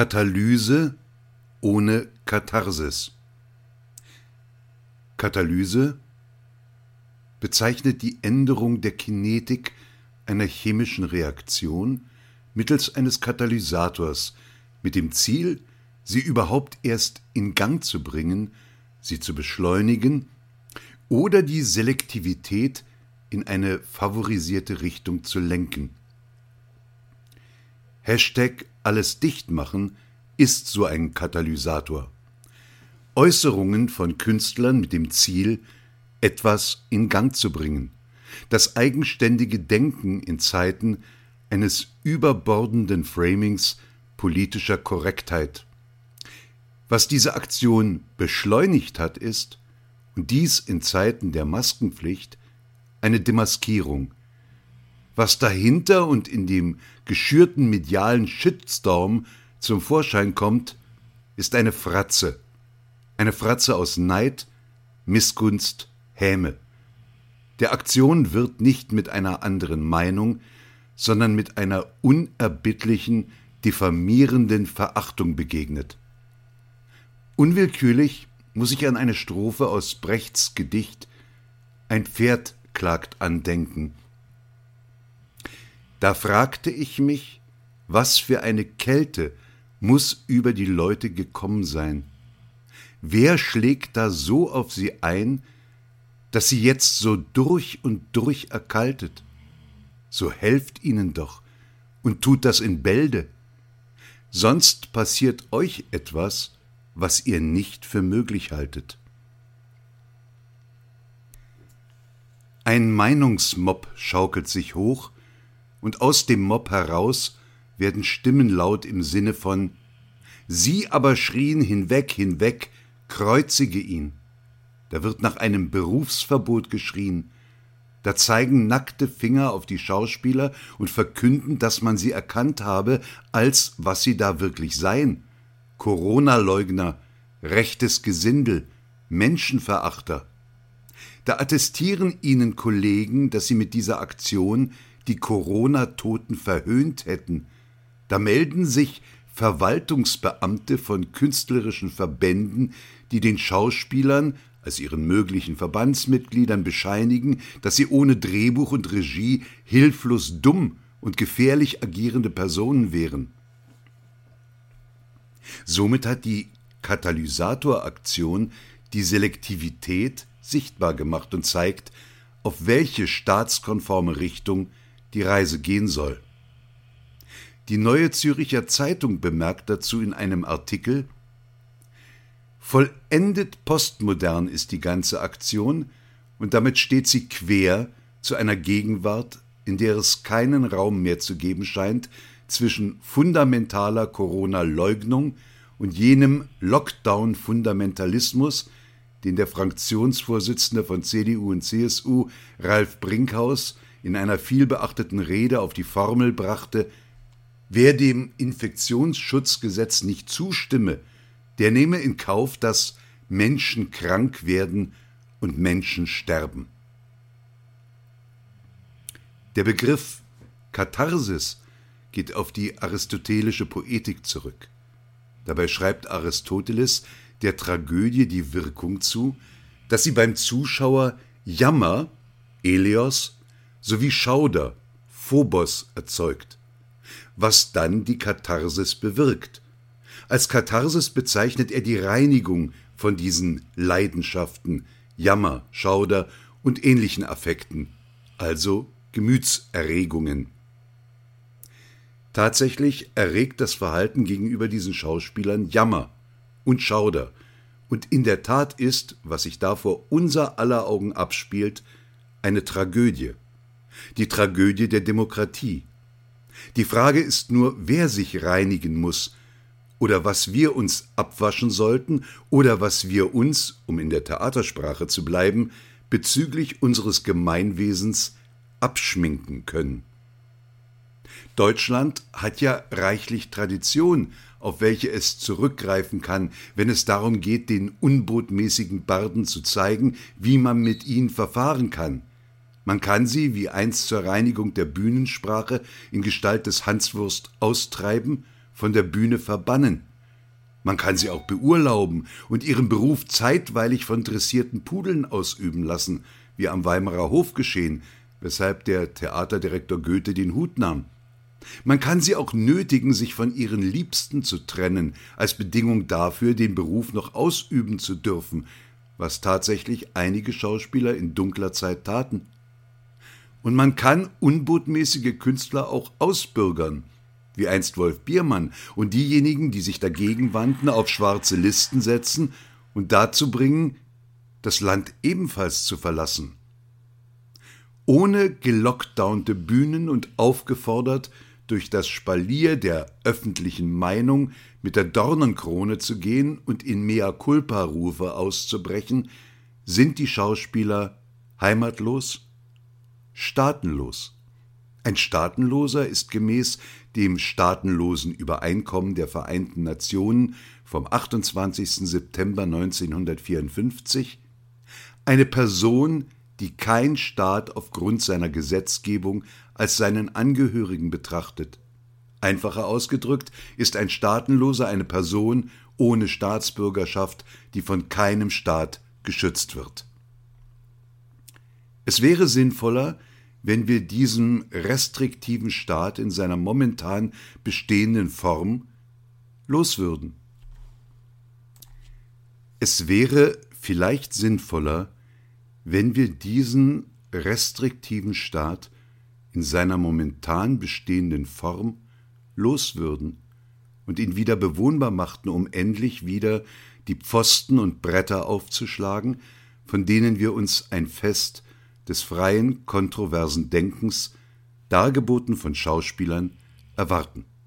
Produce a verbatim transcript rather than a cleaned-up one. Katalyse ohne Katharsis. Katalyse bezeichnet die Änderung der Kinetik einer chemischen Reaktion mittels eines Katalysators mit dem Ziel, sie überhaupt erst in Gang zu bringen, sie zu beschleunigen oder die Selektivität in eine favorisierte Richtung zu lenken. Hashtag Alles dicht machen ist so ein Katalysator. Äußerungen von Künstlern mit dem Ziel, etwas in Gang zu bringen, das eigenständige Denken in Zeiten eines überbordenden Framings politischer Korrektheit. Was diese Aktion beschleunigt hat, ist, und dies in Zeiten der Maskenpflicht, eine Demaskierung. Was dahinter und in dem geschürten medialen Shitstorm zum Vorschein kommt, ist eine Fratze. Eine Fratze aus Neid, Missgunst, Häme. Der Aktion wird nicht mit einer anderen Meinung, sondern mit einer unerbittlichen, diffamierenden Verachtung begegnet. Unwillkürlich muss ich an eine Strophe aus Brechts Gedicht Ein Pferd klagt andenken. Da fragte ich mich, was für eine Kälte muss über die Leute gekommen sein. Wer schlägt da so auf sie ein, dass sie jetzt so durch und durch erkaltet? So helft ihnen doch und tut das in Bälde. Sonst passiert euch etwas, was ihr nicht für möglich haltet. Ein Meinungsmob schaukelt sich hoch und aus dem Mob heraus werden Stimmen laut im Sinne von »Sie aber schrien hinweg, hinweg, kreuzige ihn«. Da wird nach einem Berufsverbot geschrien. Da zeigen nackte Finger auf die Schauspieler und verkünden, dass man sie erkannt habe, als was sie da wirklich seien. Corona-Leugner, rechtes Gesindel, Menschenverachter. Da attestieren ihnen Kollegen, dass sie mit dieser Aktion die Corona-Toten verhöhnt hätten. Da melden sich Verwaltungsbeamte von künstlerischen Verbänden, die den Schauspielern als ihren möglichen Verbandsmitgliedern bescheinigen, dass sie ohne Drehbuch und Regie hilflos dumm und gefährlich agierende Personen wären. Somit hat die Katalysatoraktion die Selektivität sichtbar gemacht und zeigt, auf welche staatskonforme Richtung die Reise gehen soll. Die Neue Züricher Zeitung bemerkt dazu in einem Artikel: Vollendet postmodern ist die ganze Aktion und damit steht sie quer zu einer Gegenwart, in der es keinen Raum mehr zu geben scheint zwischen fundamentaler Corona-Leugnung und jenem Lockdown-Fundamentalismus, den der Fraktionsvorsitzende von C D U und C S U, Ralf Brinkhaus, in einer vielbeachteten Rede auf die Formel brachte: Wer dem Infektionsschutzgesetz nicht zustimme, der nehme in Kauf, dass Menschen krank werden und Menschen sterben. Der Begriff Katharsis geht auf die aristotelische Poetik zurück. Dabei schreibt Aristoteles der Tragödie die Wirkung zu, dass sie beim Zuschauer Jammer, Eleos, sowie Schauder, Phobos, erzeugt, was dann die Katharsis bewirkt. Als Katharsis bezeichnet er die Reinigung von diesen Leidenschaften, Jammer, Schauder und ähnlichen Affekten, also Gemütserregungen. Tatsächlich erregt das Verhalten gegenüber diesen Schauspielern Jammer und Schauder, und in der Tat ist, was sich da vor unser aller Augen abspielt, eine Tragödie. Die Tragödie der Demokratie. Die Frage ist nur, wer sich reinigen muss oder was wir uns abwaschen sollten oder was wir uns, um in der Theatersprache zu bleiben, bezüglich unseres Gemeinwesens abschminken können. Deutschland hat ja reichlich Tradition, auf welche es zurückgreifen kann, wenn es darum geht, den unbotmäßigen Barden zu zeigen, wie man mit ihnen verfahren kann. Man kann sie, wie einst zur Reinigung der Bühnensprache, in Gestalt des Hanswurst austreiben, von der Bühne verbannen. Man kann sie auch beurlauben und ihren Beruf zeitweilig von dressierten Pudeln ausüben lassen, wie am Weimarer Hof geschehen, weshalb der Theaterdirektor Goethe den Hut nahm. Man kann sie auch nötigen, sich von ihren Liebsten zu trennen, als Bedingung dafür, den Beruf noch ausüben zu dürfen, was tatsächlich einige Schauspieler in dunkler Zeit taten. Und man kann unbotmäßige Künstler auch ausbürgern, wie einst Wolf Biermann, und diejenigen, die sich dagegen wandten, auf schwarze Listen setzen und dazu bringen, das Land ebenfalls zu verlassen. Ohne gelockdownte Bühnen und aufgefordert, durch das Spalier der öffentlichen Meinung mit der Dornenkrone zu gehen und in Mea culpa-Rufe auszubrechen, sind die Schauspieler heimatlos, staatenlos. Ein Staatenloser ist gemäß dem Staatenlosen Übereinkommen der Vereinten Nationen vom achtundzwanzigsten September neunzehnhundertvierundfünfzig eine Person, die kein Staat aufgrund seiner Gesetzgebung als seinen Angehörigen betrachtet. Einfacher ausgedrückt ist ein Staatenloser eine Person ohne Staatsbürgerschaft, die von keinem Staat geschützt wird. Es wäre sinnvoller, wenn wir diesem restriktiven Staat in seiner momentan bestehenden Form loswürden. Es wäre vielleicht sinnvoller, wenn wir diesen restriktiven Staat in seiner momentan bestehenden Form loswürden und ihn wieder bewohnbar machten, um endlich wieder die Pfosten und Bretter aufzuschlagen, von denen wir uns ein Fest des freien, kontroversen Denkens, dargeboten von Schauspielern, erwarten.